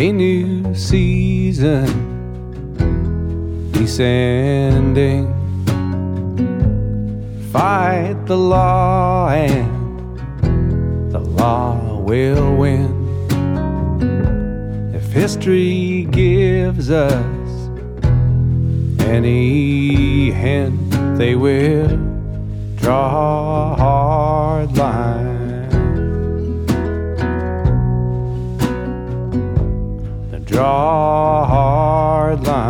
a new season descending. Fight the law and the law will win. If history gives us any hint, they will draw a hard line. They draw a hard line.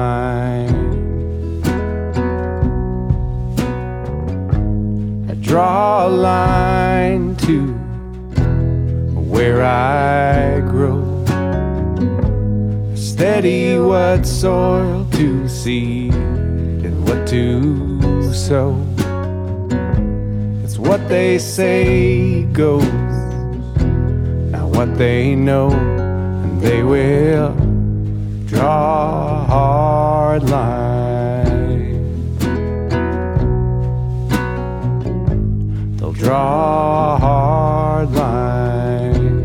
Draw a line to where I grow. Steady what soil to seed and what to sow. It's what they say goes, not what they know. And they will draw a hard line. Draw a hard line.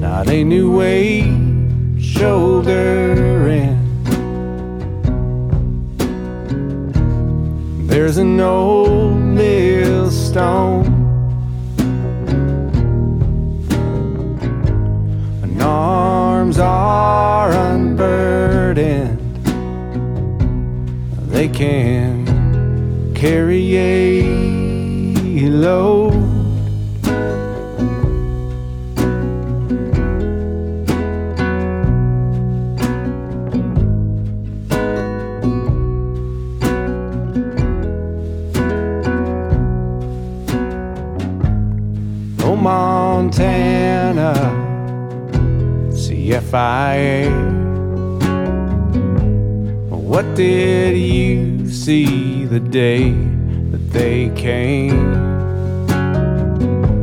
Not a new way, shoulder in. There's an old millstone, and arms are unburdened. They can carry a load. Montana, CFIA. What did you see the day that they came?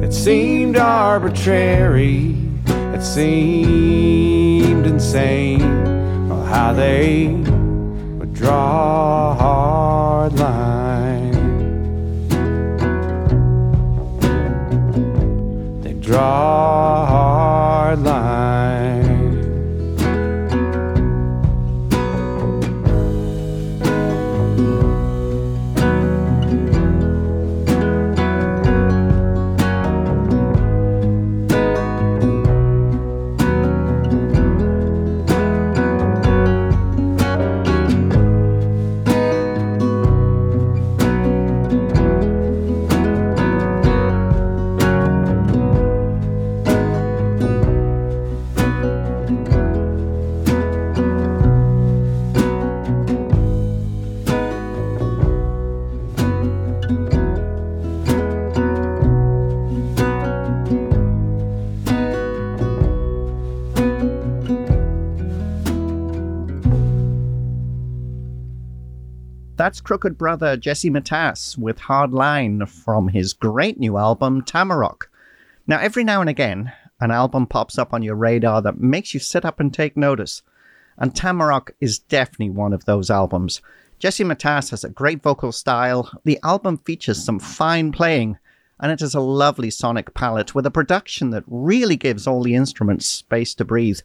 It seemed arbitrary, it seemed insane. Well, how they would draw a hard line. Draw a hard line. That's Crooked Brother Jesse Matass with Hard Line from his great new album, Tamarack. Now, every now and again, an album pops up on your radar that makes you sit up and take notice. And Tamarack is definitely one of those albums. Jesse Matass has a great vocal style. The album features some fine playing, and it has a lovely sonic palette with a production that really gives all the instruments space to breathe.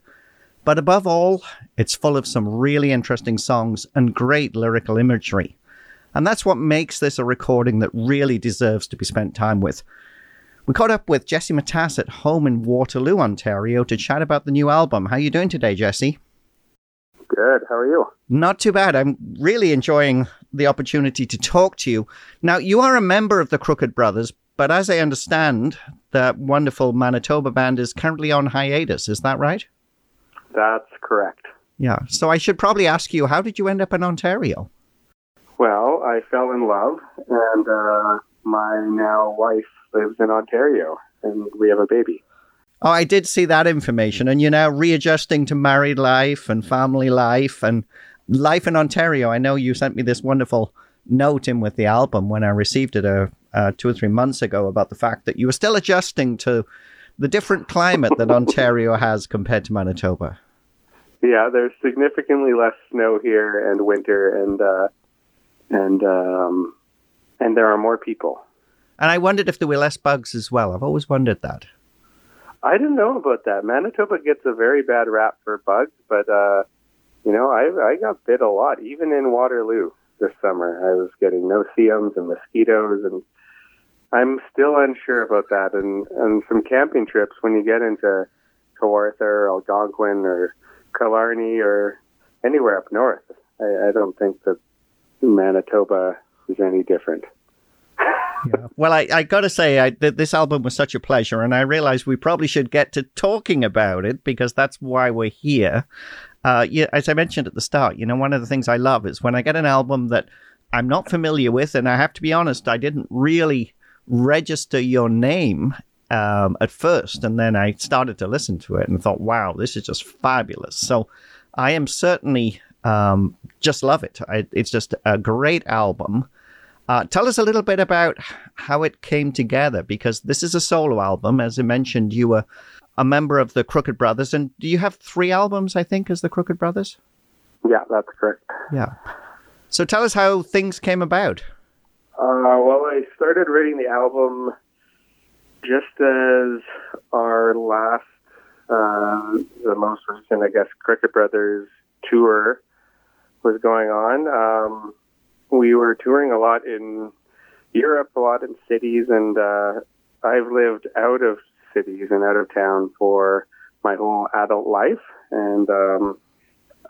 But above all, it's full of some really interesting songs and great lyrical imagery. And that's what makes this a recording that really deserves to be spent time with. We caught up with Jesse Matass at home in Waterloo, Ontario, to chat about the new album. How are you doing today, Jesse? Good. How are you? Not too bad. I'm really enjoying the opportunity to talk to you. Now, you are a member of the Crooked Brothers, but as I understand, that wonderful Manitoba band is currently on hiatus. Is that right? That's correct. Yeah. So I should probably ask you, how did you end up in Ontario? Well, I fell in love, and my now wife lives in Ontario, and we have a baby. Oh, I did see that information. And you're now readjusting to married life and family life and life in Ontario. I know you sent me this wonderful note in with the album when I received it 2 or 3 months ago about the fact that you were still adjusting to the different climate that Ontario has compared to Manitoba. Yeah, there's significantly less snow here and winter, and there are more people. And I wondered if there were less bugs as well. I've always wondered that. I didn't know about that. Manitoba gets a very bad rap for bugs, but I got bit a lot, even in Waterloo this summer. I was getting no-see-ums and mosquitoes, and I'm still unsure about that. And some camping trips, when you get into Kawartha or Algonquin or Killarney or anywhere up north, I don't think that Manitoba is any different. Yeah. Well, I got to say, this album was such a pleasure, and I realized we probably should get to talking about it because that's why we're here. As I mentioned at the start, one of the things I love is when I get an album that I'm not familiar with, and I have to be honest, I didn't really register your name at first, and then I started to listen to it and thought, wow, this is just fabulous. So I am certainly just love it. It's just a great album. Tell us a little bit about how it came together, because this is a solo album. As I mentioned, you were a member of the Crooked Brothers, and do you have 3 albums, I think, as the Crooked Brothers? Yeah, that's correct. Yeah. So tell us how things came about. Well, I started writing the album just as our last, the most recent, I guess, Cricket Brothers tour was going on. We were touring a lot in Europe, a lot in cities, and I've lived out of cities and out of town for my whole adult life. And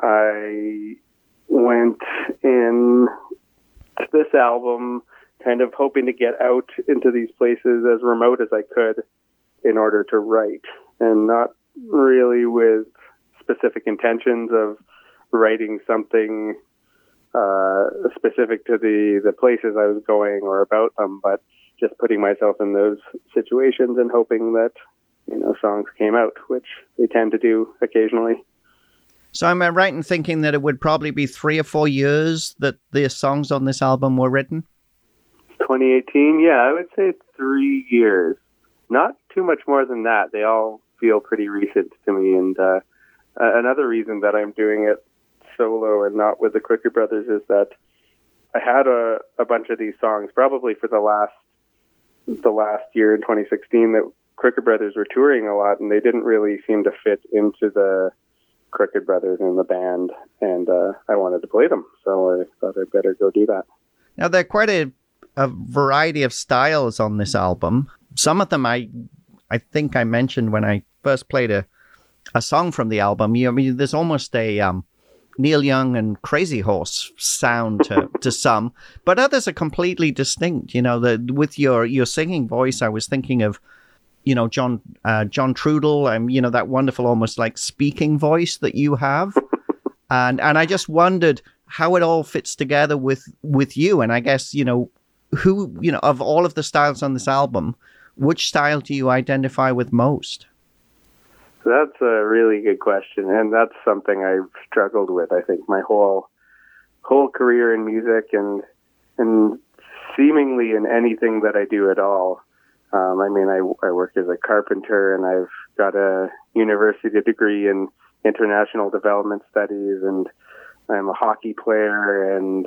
I went in to this album kind of hoping to get out into these places as remote as I could in order to write, and not really with specific intentions of writing something specific to the places I was going or about them, but just putting myself in those situations and hoping that, songs came out, which they tend to do occasionally. So am I right in thinking that it would probably be 3 or 4 years that the songs on this album were written? 2018, yeah, I would say 3 years. Not too much more than that. They all feel pretty recent to me, and another reason that I'm doing it solo and not with the Cricket Brothers is that I had a bunch of these songs probably for the last year in 2016 that Cricket Brothers were touring a lot, and they didn't really seem to fit into the Cricket Brothers and the band, and I wanted to play them, so I thought I'd better go do that. Now, there are quite a variety of styles on this album. Some of them I think I mentioned when I first played a song from the album. There's almost a Neil Young and Crazy Horse sound to some, but others are completely distinct. With your singing voice, I was thinking of, John Trudel, and that wonderful, almost like speaking voice that you have. And I just wondered how it all fits together with you. And I guess, who, of all of the styles on this album, which style do you identify with most? That's a really good question, and that's something I've struggled with, I think, my whole career in music and seemingly in anything that I do at all. I work as a carpenter, and I've got a university degree in international development studies, and I'm a hockey player and,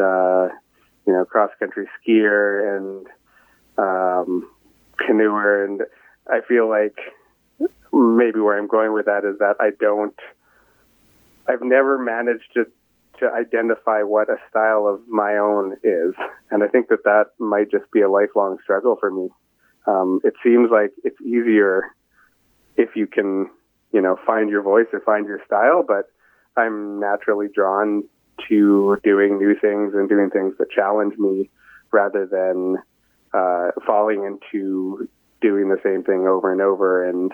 cross-country skier and canoeer, and I feel like maybe where I'm going with that is that I've never managed to identify what a style of my own is. And I think that might just be a lifelong struggle for me. It seems like it's easier if you can, find your voice or find your style, but I'm naturally drawn to doing new things and doing things that challenge me rather than falling into doing the same thing over and over and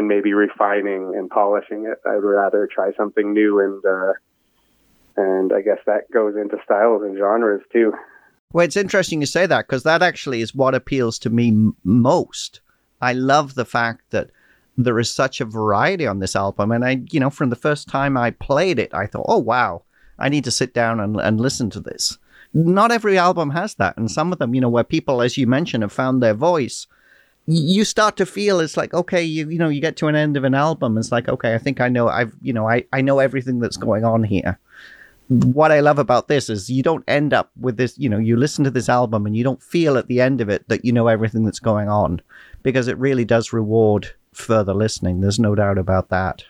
maybe refining and polishing it. I'd rather try something new, and I guess that goes into styles and genres too. Well, it's interesting you say that, because that actually is what appeals to me most. I love the fact that there is such a variety on this album, and I, from the first time I played it, I thought, oh wow, I need to sit down and listen to this. Not every album has that, and some of them, where people, as you mentioned, have found their voice, you start to feel it's like, okay, you know, you get to an end of an album. It's like, okay, I think I know, I know everything that's going on here. What I love about this is you don't end up with this, you know, you listen to this album and you don't feel at the end of it that you know everything that's going on, because it really does reward further listening. There's no doubt about that.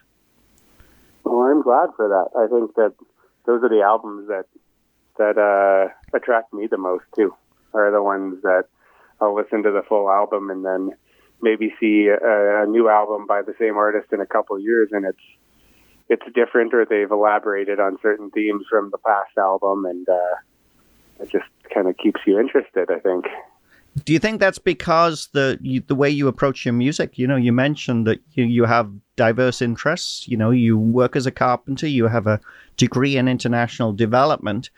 Well, I'm glad for that. I think that those are the albums that attract me the most too, are the ones that I'll listen to the full album and then maybe see a new album by the same artist in a couple of years, and it's different, or they've elaborated on certain themes from the past album, and it just kind of keeps you interested, I think. Do you think that's because the way you approach your music? You know, you mentioned that you have diverse interests. You know, you work as a carpenter, you have a degree in international development.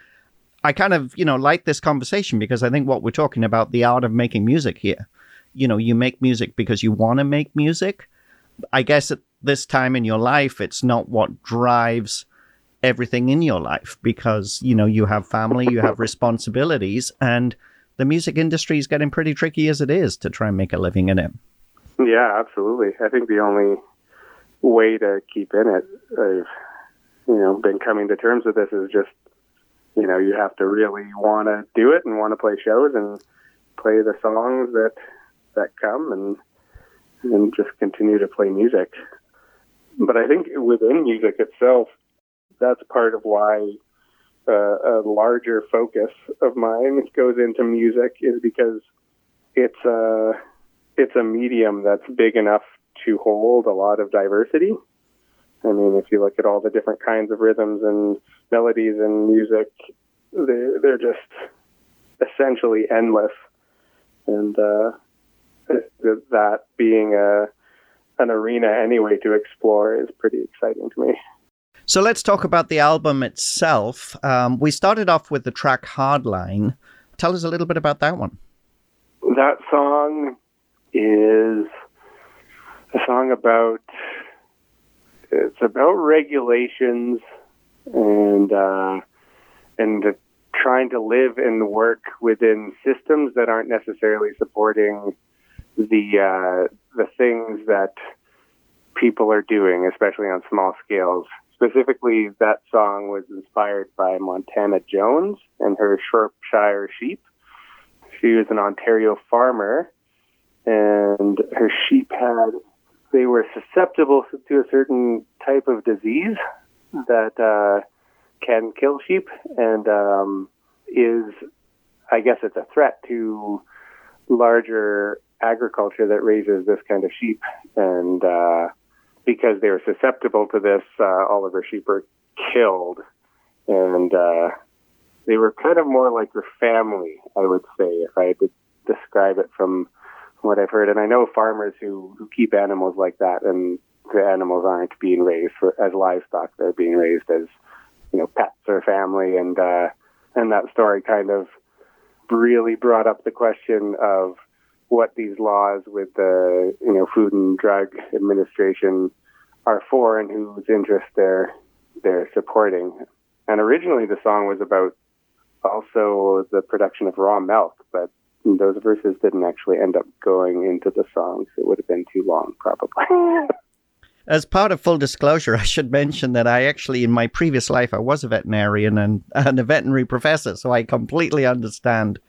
I kind of, you know, like this conversation because I think what we're talking about, the art of making music here. You know, you make music because you want to make music. I guess at this time in your life, it's not what drives everything in your life, because, you know, you have family, you have responsibilities, and the music industry is getting pretty tricky as it is to try and make a living in it. Yeah, absolutely. I think the only way to keep in it, I've, you know, been coming to terms with this, is just, you know, you have to really want to do it and want to play shows and play the songs that come and just continue to play music. But I think within music itself, that's part of why a larger focus of mine goes into music, is because it's a medium that's big enough to hold a lot of diversity. I mean, if you look at all the different kinds of rhythms and melodies and music, they're just essentially endless. And that being an arena anyway to explore is pretty exciting to me. So let's talk about the album itself. We started off with the track Hardline. Tell us a little bit about that one. That song is a song about... It's about regulations and trying to live and work within systems that aren't necessarily supporting the things that people are doing, especially on small scales. Specifically, that song was inspired by Montana Jones and her Shropshire sheep. She was an Ontario farmer, and her sheep they were susceptible to a certain type of disease that can kill sheep, and I guess it's a threat to larger agriculture that raises this kind of sheep. And because they were susceptible to this, all of her sheep were killed. And they were kind of more like your family, I would say, if I had to describe it from what I've heard. And I know farmers who keep animals like that, and the animals aren't being raised as livestock. They're being raised as, you know, pets or family. And that story kind of really brought up the question of what these laws with the, you know, Food and Drug Administration are for, and whose interest they're supporting. And originally the song was about also the production of raw milk, but those verses didn't actually end up going into the songs. It would have been too long, probably. As part of full disclosure, I should mention that I actually, in my previous life, I was a veterinarian and a veterinary professor, so I completely understand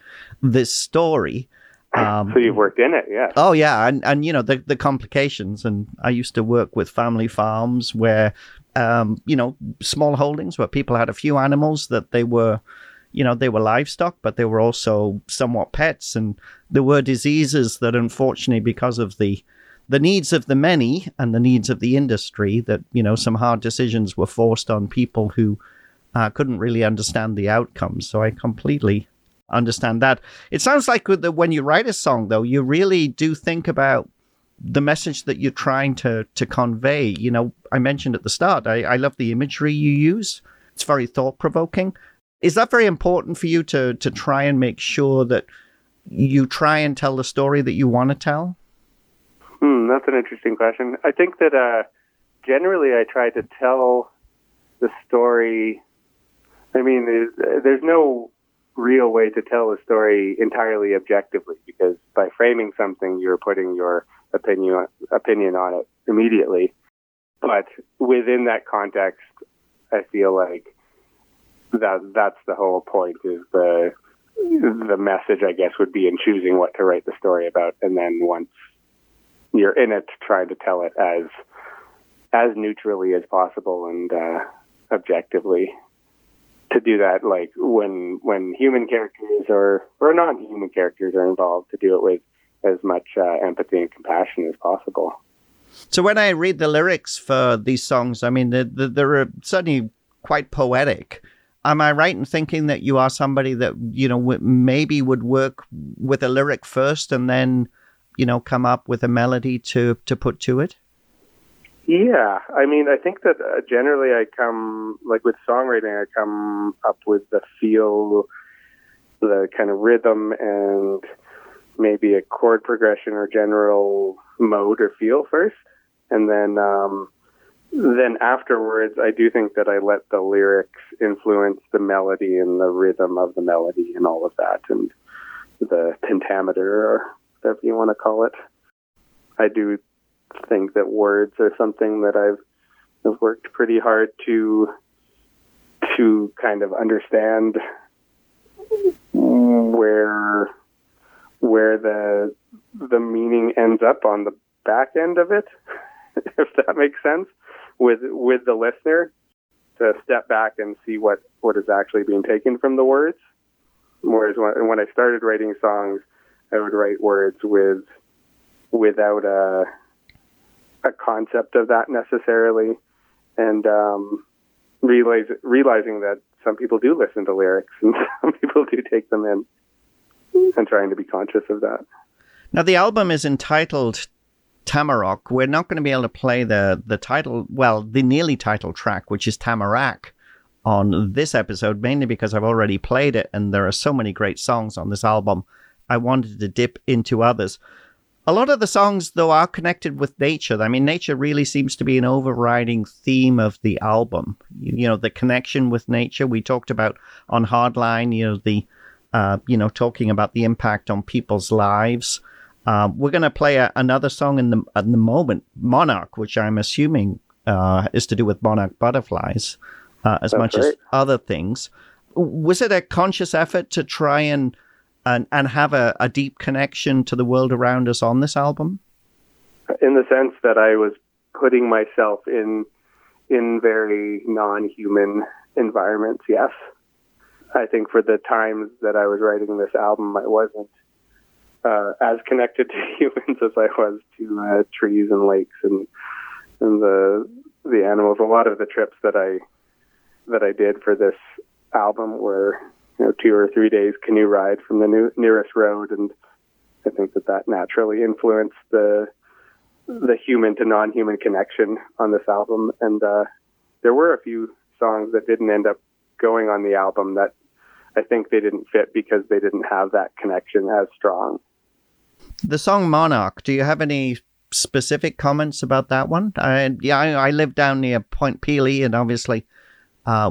this story. So you've worked in it, yeah. Oh, yeah, and you know, the complications. And I used to work with family farms where, you know, small holdings where people had a few animals that they were... You know, they were livestock, but they were also somewhat pets. And there were diseases that, unfortunately, because of the needs of the many and the needs of the industry, that, you know, some hard decisions were forced on people who couldn't really understand the outcomes. So I completely understand that. It sounds like when you write a song, though, you really do think about the message that you're trying to convey. You know, I mentioned at the start, I love the imagery you use. It's very thought-provoking. Is that very important for you to try and make sure that you try and tell the story that you want to tell? That's an interesting question. I think that generally I try to tell the story. I mean, there's no real way to tell a story entirely objectively, because by framing something, you're putting your opinion on it immediately. But within that context, I feel like that's the whole point, is the message, I guess, would be in choosing what to write the story about. And then once you're in it, trying to tell it as neutrally as possible and objectively. To do that, like when human characters or non-human characters are involved, to do it with as much empathy and compassion as possible. So when I read the lyrics for these songs, I mean, they're certainly quite poetic. Am I right in thinking that you are somebody that, you know, maybe would work with a lyric first and then, you know, come up with a melody to put to it? Yeah, I mean, I think that generally I come, like with songwriting, I come up with the feel, the kind of rhythm, and maybe a chord progression or general mode or feel first. And then afterwards, I do think that I let the lyrics influence the melody and the rhythm of the melody and all of that, and the pentameter, or whatever you want to call it. I do think that words are something that I've worked pretty hard to kind of understand where the meaning ends up on the back end of it, if that makes sense, with the listener, to step back and see what is actually being taken from the words. Whereas when I started writing songs, I would write words without a concept of that necessarily, and realizing that some people do listen to lyrics and some people do take them in, and trying to be conscious of that. Now, the album is entitled Tamarack. We're not going to be able to play the title, well, the nearly title track, which is Tamarack, on this episode, mainly because I've already played it, and there are so many great songs on this album. I wanted to dip into others. A lot of the songs, though, are connected with nature. I mean, nature really seems to be an overriding theme of the album. You know, the connection with nature. We talked about on Hardline, you know, talking about the impact on people's lives. We're going to play another song in the moment, Monarch, which I'm assuming is to do with monarch butterflies, as much as other things. Was it a conscious effort to try and have a deep connection to the world around us on this album? In the sense that I was putting myself in very non-human environments, yes. I think for the times that I was writing this album, I wasn't as connected to humans as I was to trees and lakes and the animals. A lot of the trips that I did for this album were, you know, 2 or 3 days canoe ride from the nearest road, and I think that naturally influenced the human to non-human connection on this album. And there were a few songs that didn't end up going on the album that I think they didn't fit because they didn't have that connection as strong. The song Monarch, do you have any specific comments about that one? I live down near Point Pelee, and obviously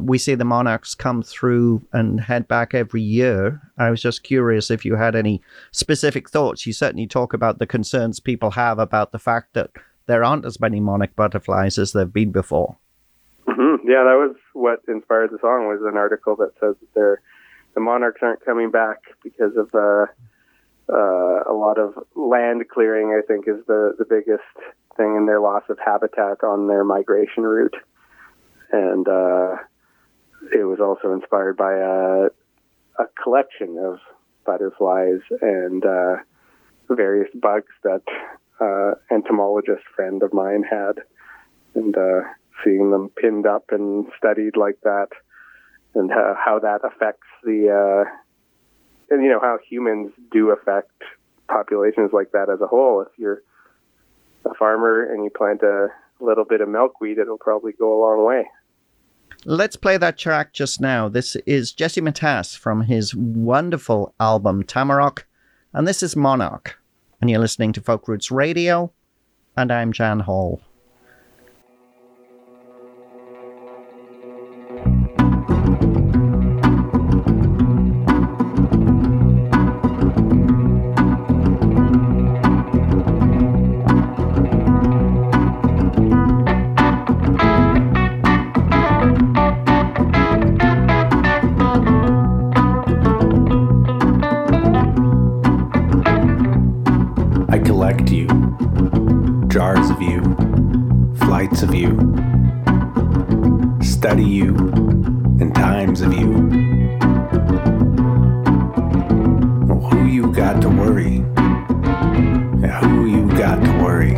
we see the monarchs come through and head back every year. I was just curious if you had any specific thoughts. You certainly talk about the concerns people have about the fact that there aren't as many monarch butterflies as there have been before. Mm-hmm. Yeah, that was what inspired the song, was an article that says that the monarchs aren't coming back because of a lot of land clearing, I think, is the biggest thing in their loss of habitat on their migration route. And it was also inspired by a collection of butterflies and various bugs that entomologist friend of mine had. And seeing them pinned up and studied like that, and how that affects and, you know, how humans do affect populations like that as a whole. If you're a farmer and you plant a little bit of milkweed, it'll probably go a long way. Let's play that track just now. This is Jesse Matass from his wonderful album Tamarack, and this is Monarch. And you're listening to Folk Roots Radio, and I'm Jan Hall. points of view, study you, and times of you. Who you got to worry, and who you got to worry.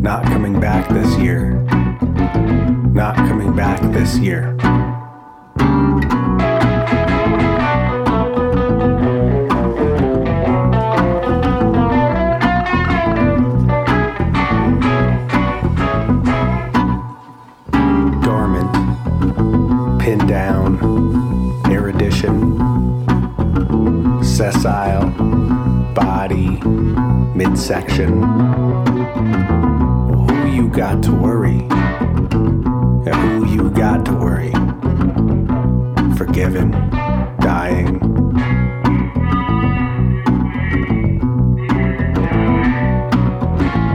Not coming back this year, not coming back this year. Sessile, body, midsection. Who you got to worry, and who you got to worry. Forgiven, dying.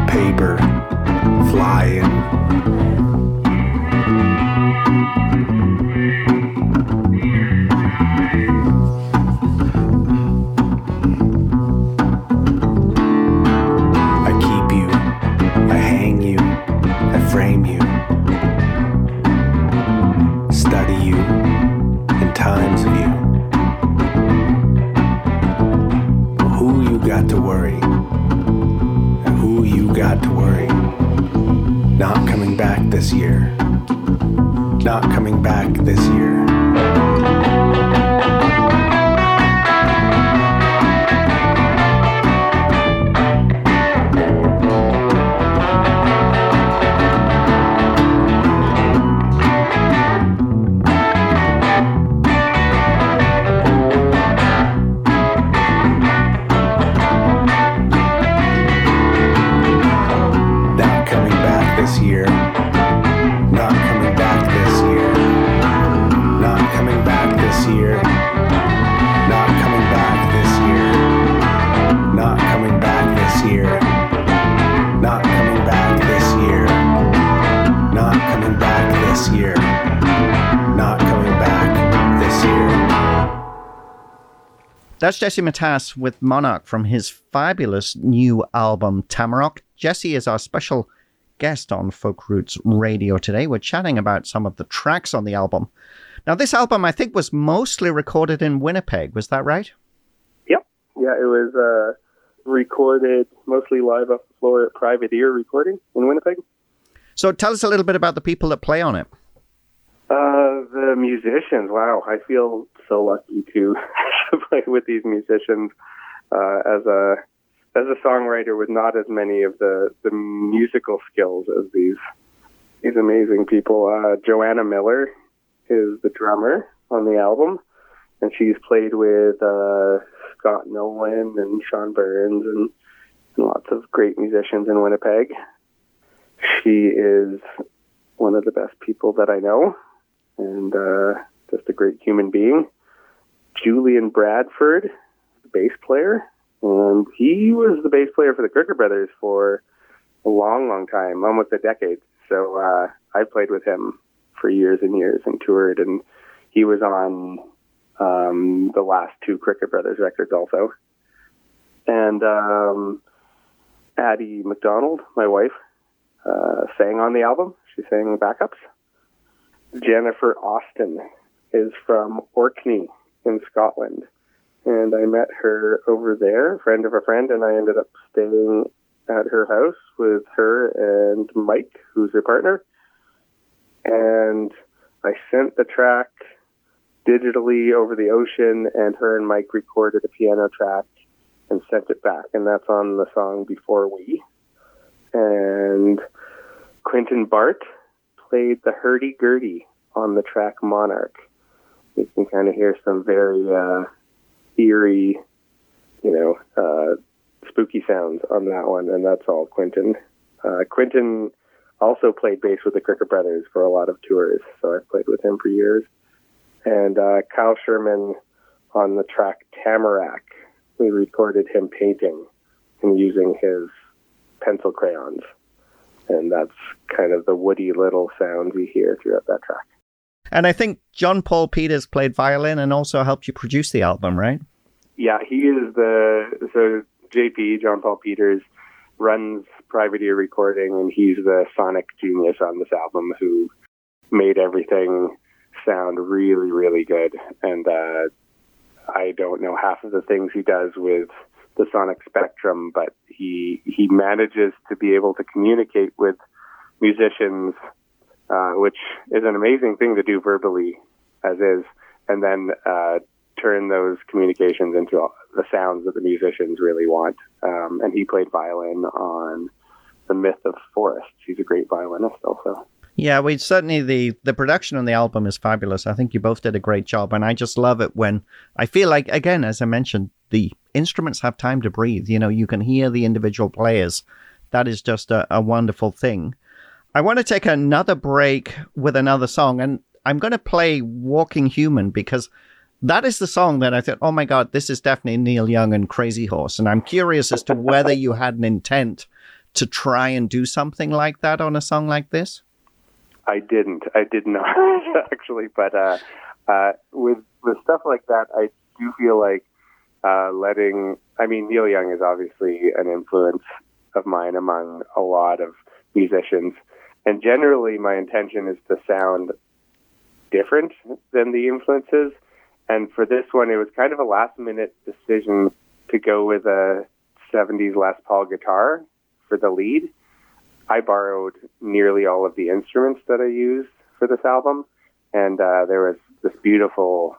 Paper, flying. This year, not coming back this year. Not coming back this year. Not coming back this year. Not coming back this year. Not coming back this year. Not coming back this year. Not coming back this year. Not coming back this year. Not coming back this year. That's Jesse Matass with Monarch from his fabulous new album Tamarack. Jesse is our special guest on Folk Roots Radio today. We're chatting about some of the tracks on the album. Now, this album, I think, was mostly recorded in Winnipeg. Was that right? Yep. Yeah, it was recorded mostly live off the floor at Privateer Recording in Winnipeg. So tell us a little bit about the people that play on it. The musicians. Wow, I feel so lucky to play with these musicians as a songwriter with not as many of the musical skills as these amazing people. Joanna Miller is the drummer on the album, and she's played with Scott Nolan and Sean Burns and lots of great musicians in Winnipeg. She is one of the best people that I know, and just a great human being. Julian Bradford, the bass player. And he was the bass player for the Cricket Brothers for a long, long time, almost a decade. So I played with him for years and years and toured, and he was on the last two Cricket Brothers records also. And Addie McDonald, my wife, sang on the album. She sang backups. Jennifer Austin is from Orkney in Scotland. And I met her over there, friend of a friend, and I ended up staying at her house with her and Mike, who's her partner. And I sent the track digitally over the ocean, and her and Mike recorded a piano track and sent it back. And that's on the song Before We. And Quentin Bart played the hurdy-gurdy on the track Monarch. You can kind of hear some very... eerie, spooky sounds on that one, and that's all Quentin. Quentin also played bass with the Cricket Brothers for a lot of tours, so I've played with him for years. And Kyle Sherman on the track Tamarack, we recorded him painting and using his pencil crayons, and that's kind of the woody little sound we hear throughout that track. And I think John Paul Peters played violin and also helped you produce the album, right? Yeah, he is so JP, John Paul Peters, runs Privateer Recording, and he's the sonic genius on this album who made everything sound really, really good. And I don't know half of the things he does with the sonic spectrum, but he manages to be able to communicate with musicians, which is an amazing thing to do verbally as is, and then turn those communications into the sounds that the musicians really want. And he played violin on The Myth of Forests. He's a great violinist also. Yeah, we certainly, the production on the album is fabulous. I think you both did a great job. And I just love it when I feel like, again, as I mentioned, the instruments have time to breathe. You know, you can hear the individual players. That is just a wonderful thing. I want to take another break with another song. And I'm going to play Walking Human, because that is the song that I thought, oh my God, this is definitely Neil Young and Crazy Horse. And I'm curious as to whether you had an intent to try and do something like that on a song like this. I did not actually, but with stuff like that, I do feel like Neil Young is obviously an influence of mine among a lot of musicians, and generally my intention is to sound different than the influences, and for this one, it was kind of a last-minute decision to go with a 70s Les Paul guitar for the lead. I borrowed nearly all of the instruments that I used for this album, and there was this beautiful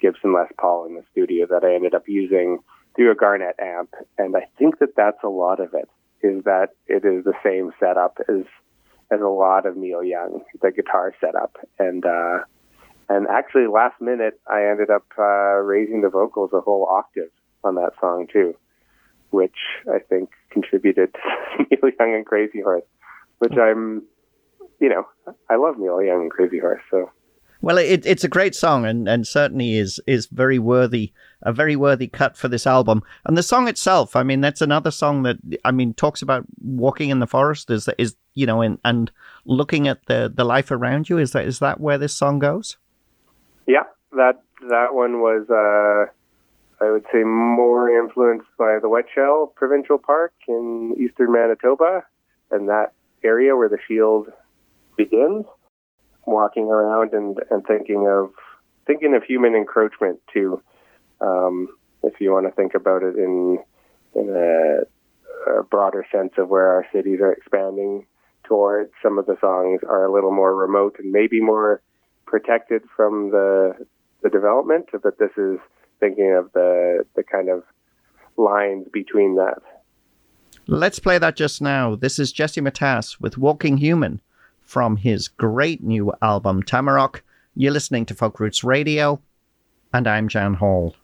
Gibson Les Paul in the studio that I ended up using through a Garnett amp, and I think that that's a lot of it, is that it is the same setup as a lot of Neil Young, the guitar setup. And actually, last minute, I ended up raising the vocals a whole octave on that song, too, which I think contributed to Neil Young and Crazy Horse, which I love Neil Young and Crazy Horse. So, well, it's a great song, and certainly is a very worthy cut for this album. And the song itself, I mean, that's another song that, I mean, talks about walking in the forest and looking at the life around you. Is that where this song goes? Yeah, that one was, I would say, more influenced by the Whiteshell Provincial Park in eastern Manitoba, and that area where the Shield begins, walking around and thinking of human encroachment too, if you want to think about it in a broader sense of where our cities are expanding towards. Some of the songs are a little more remote and maybe more protected from the development, but this is thinking of the kind of lines between that. Let's play that just now. This is Jesse Matass with Walking Human from his great new album, Tamarack. You're listening to Folk Roots Radio, and I'm Jan Hall.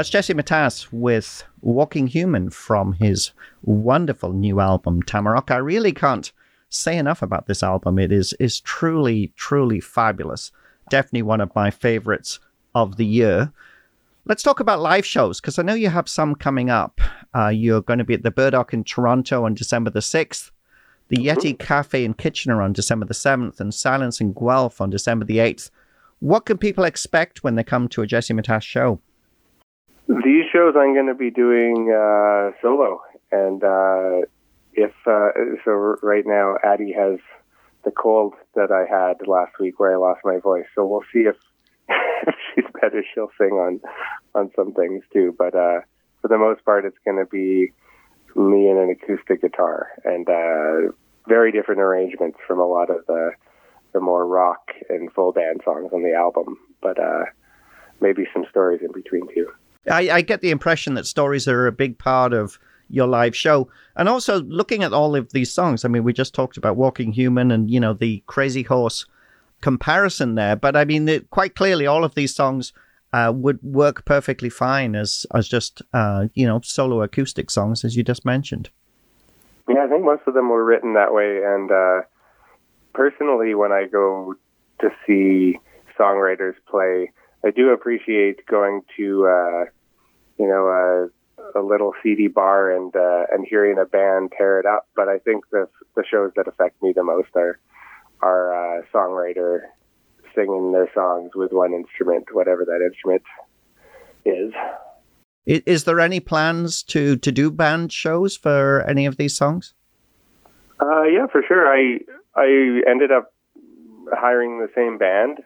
That's Jesse Matass with Walking Human from his wonderful new album, Tamarack. I really can't say enough about this album. It is truly, truly fabulous. Definitely one of my favorites of the year. Let's talk about live shows, because I know you have some coming up. You're going to be at the Burdock in Toronto on December the 6th, the Yeti Cafe in Kitchener on December the 7th, and Silence in Guelph on December the 8th. What can people expect when they come to a Jesse Matass show? These shows I'm going to be doing solo, and so right now Addie has the cold that I had last week where I lost my voice, so we'll see if she's better. She'll sing on some things too, but for the most part it's going to be me and an acoustic guitar, and very different arrangements from a lot of the more rock and full band songs on the album, but maybe some stories in between too. I get the impression that stories are a big part of your live show. And also looking at all of these songs, I mean, we just talked about Walking Human and, you know, the Crazy Horse comparison there. But I mean, quite clearly, all of these songs would work perfectly fine as just, you know, solo acoustic songs, as you just mentioned. Yeah, I think most of them were written that way. And personally, when I go to see songwriters play, I do appreciate going to, a little seedy bar and hearing a band tear it up. But I think the shows that affect me the most are songwriter singing their songs with one instrument, whatever that instrument is. Is there any plans to do band shows for any of these songs? Yeah, for sure. I ended up hiring the same band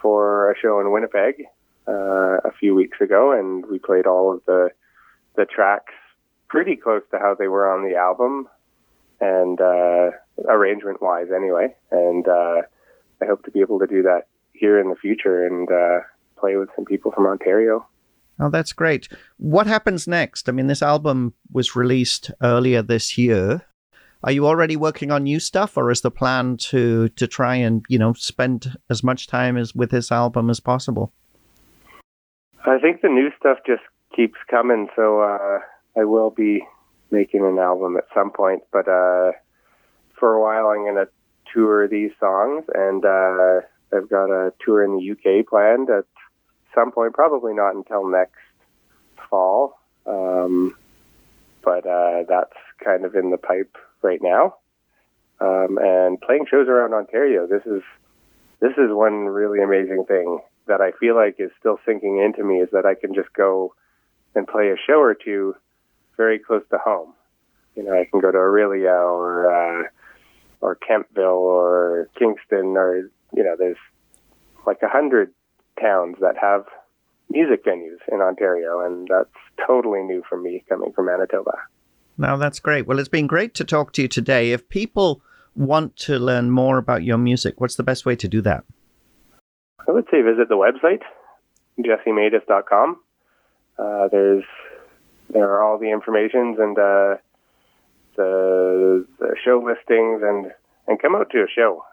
for a show in Winnipeg a few weeks ago, and we played all of the tracks pretty close to how they were on the album, and arrangement-wise anyway. And I hope to be able to do that here in the future and play with some people from Ontario. Oh, that's great. What happens next? I mean, this album was released earlier this year. Are you already working on new stuff, or is the plan to try and, you know, spend as much time as with this album as possible? I think the new stuff just keeps coming, so I will be making an album at some point. But for a while, I'm going to tour these songs, and I've got a tour in the UK planned at some point, probably not until next fall, but that's kind of in the pipe right now, and playing shows around Ontario. This is one really amazing thing that I feel like is still sinking into me, is that I can just go and play a show or two very close to home. You know, I can go to Aurelia or Kempville or Kingston, or, you know, there's like 100 towns that have music venues in Ontario, and that's totally new for me coming from Manitoba. No, that's great. Well, it's been great to talk to you today. If people want to learn more about your music, what's the best way to do that? I would say visit the website, jessematass.com. There are all the informations and the show listings, and come out to a show.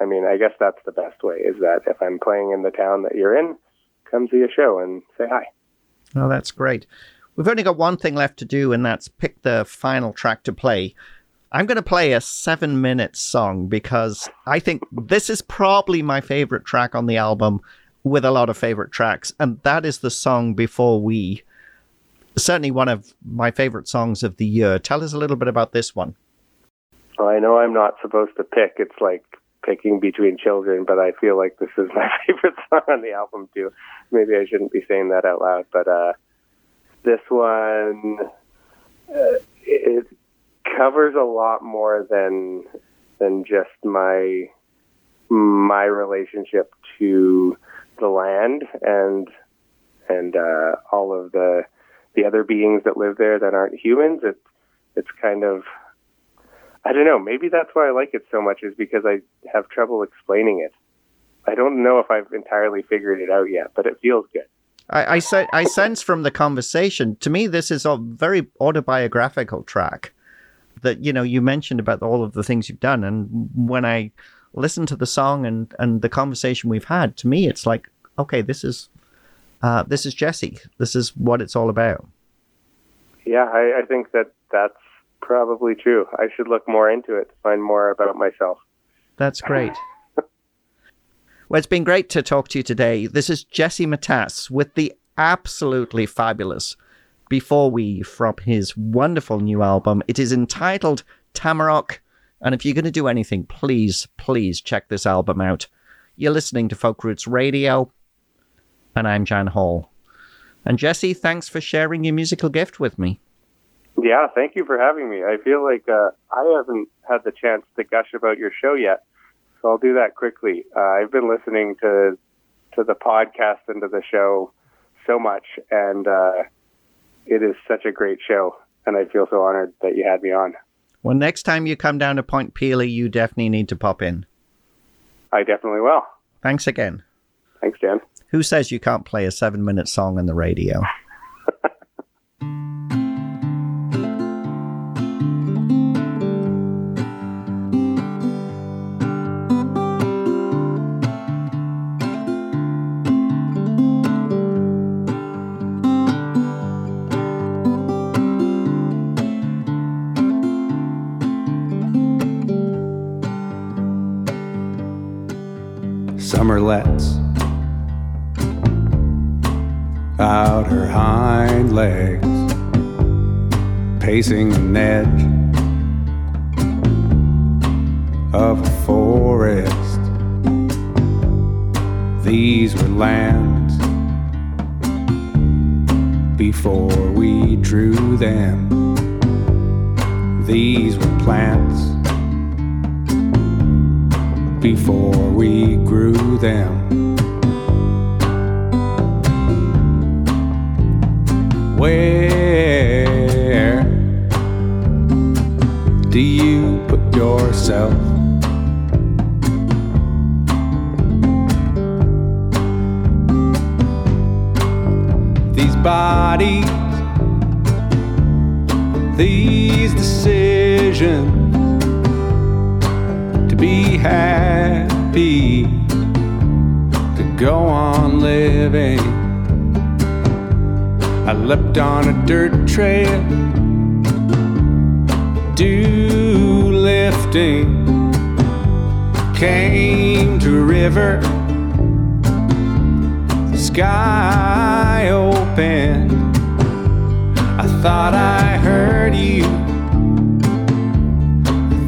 I mean, I guess that's the best way, is that if I'm playing in the town that you're in, come see a show and say hi. Oh, that's great. We've only got one thing left to do, and that's pick the final track to play. I'm going to play a 7-minute song because I think this is probably my favorite track on the album, with a lot of favorite tracks. And that is the song Before We, certainly one of my favorite songs of the year. Tell us a little bit about this one. Well, I know I'm not supposed to pick. It's like picking between children, but I feel like this is my favorite song on the album too. Maybe I shouldn't be saying that out loud, but, this one, it covers a lot more than just my relationship to the land and all of the other beings that live there that aren't humans. It's kind of, I don't know, maybe that's why I like it so much, is because I have trouble explaining it. I don't know if I've entirely figured it out yet, but it feels good. I sense from the conversation, to me, this is a very autobiographical track that, you know, you mentioned about all of the things you've done. And when I listen to the song and the conversation we've had, to me, it's like, okay, this is This is Jesse. This is what it's all about. Yeah, I think that that's probably true. I should look more into it to find more about myself. That's great. Well, it's been great to talk to you today. This is Jesse Matass with the absolutely fabulous Before We from his wonderful new album. It is entitled Tamarack. And if you're going to do anything, please, please check this album out. You're listening to Folk Roots Radio, and I'm Jan Hall. And Jesse, thanks for sharing your musical gift with me. Yeah, thank you for having me. I feel like I haven't had the chance to gush about your show yet, so I'll do that quickly. I've been listening to the podcast and to the show so much, and it is such a great show, and I feel so honored that you had me on. Well, next time you come down to Point Pelee, you definitely need to pop in. I definitely will. Thanks again. Thanks, Dan. Who says you can't play a 7-minute song on the radio? Summer lets out her hind legs, pacing an edge of a forest. These were lands before we drew them. These were plants before we grew them. Where do you put yourself? These bodies, these decisions, be happy, to go on living. I leapt on a dirt trail, do lifting, came to a river, the sky opened. I thought I heard you,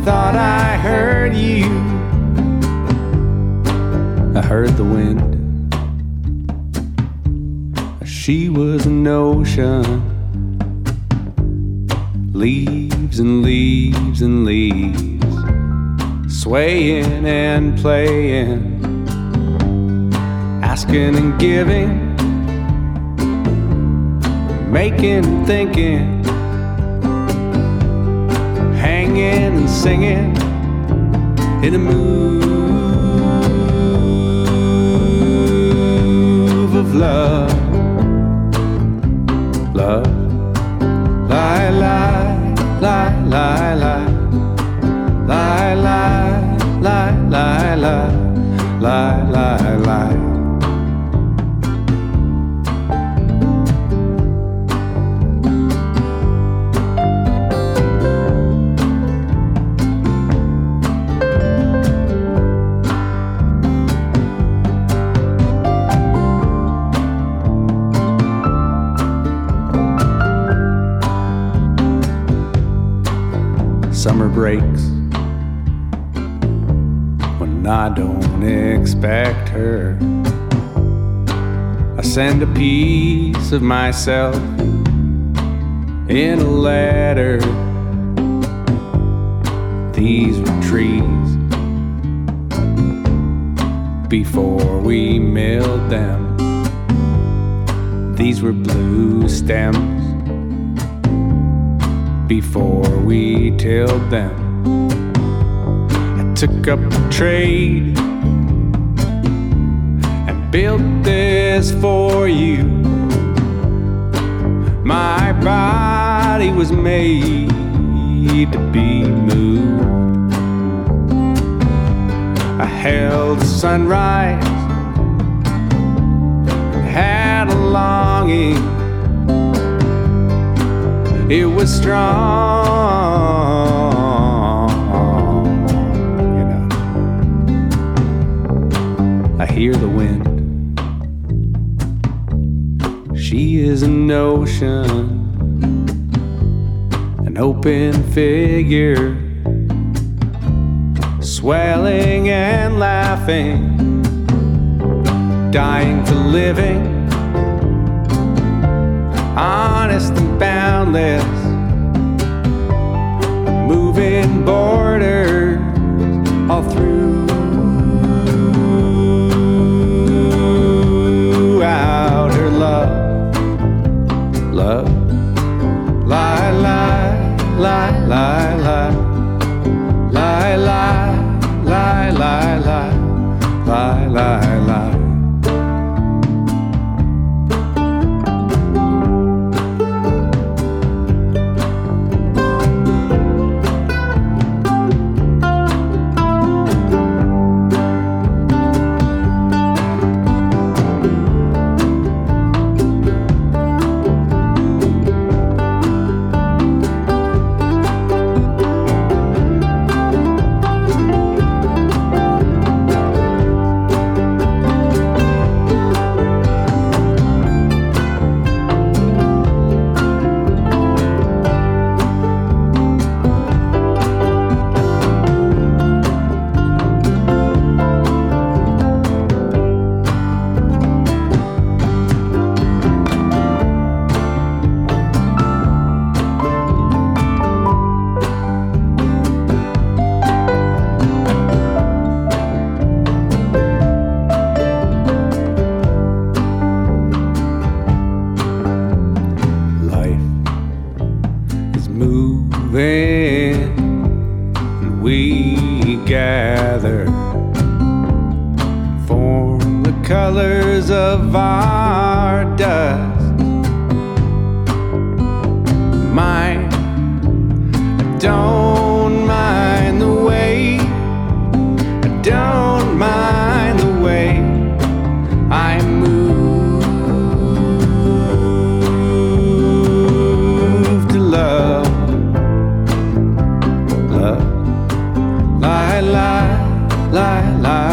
thought I heard you. I heard the wind. She was an ocean. Leaves and leaves and leaves, swaying and playing, asking and giving, making and thinking, hanging and singing in a move of love. Love, lie, lie, lie, lie, lie, lie, lie, lie, lie, lie, lie, lie, lie. Summer breaks when I don't expect her. I send a piece of myself in a letter. These were trees before we milled them. These were blue stems before we tilled them. I took up the trade and built this for you. My body was made to be moved. I held the sunrise and had a it was strong, you know. I hear the wind. She is an ocean, an open figure, swelling and laughing, dying to living, honest and boundless, moving borders all throughout her love, love, lie, lie, lie, lie, lie, lie, lie, lie, lie, lie, lie, lie, lie. La la la la.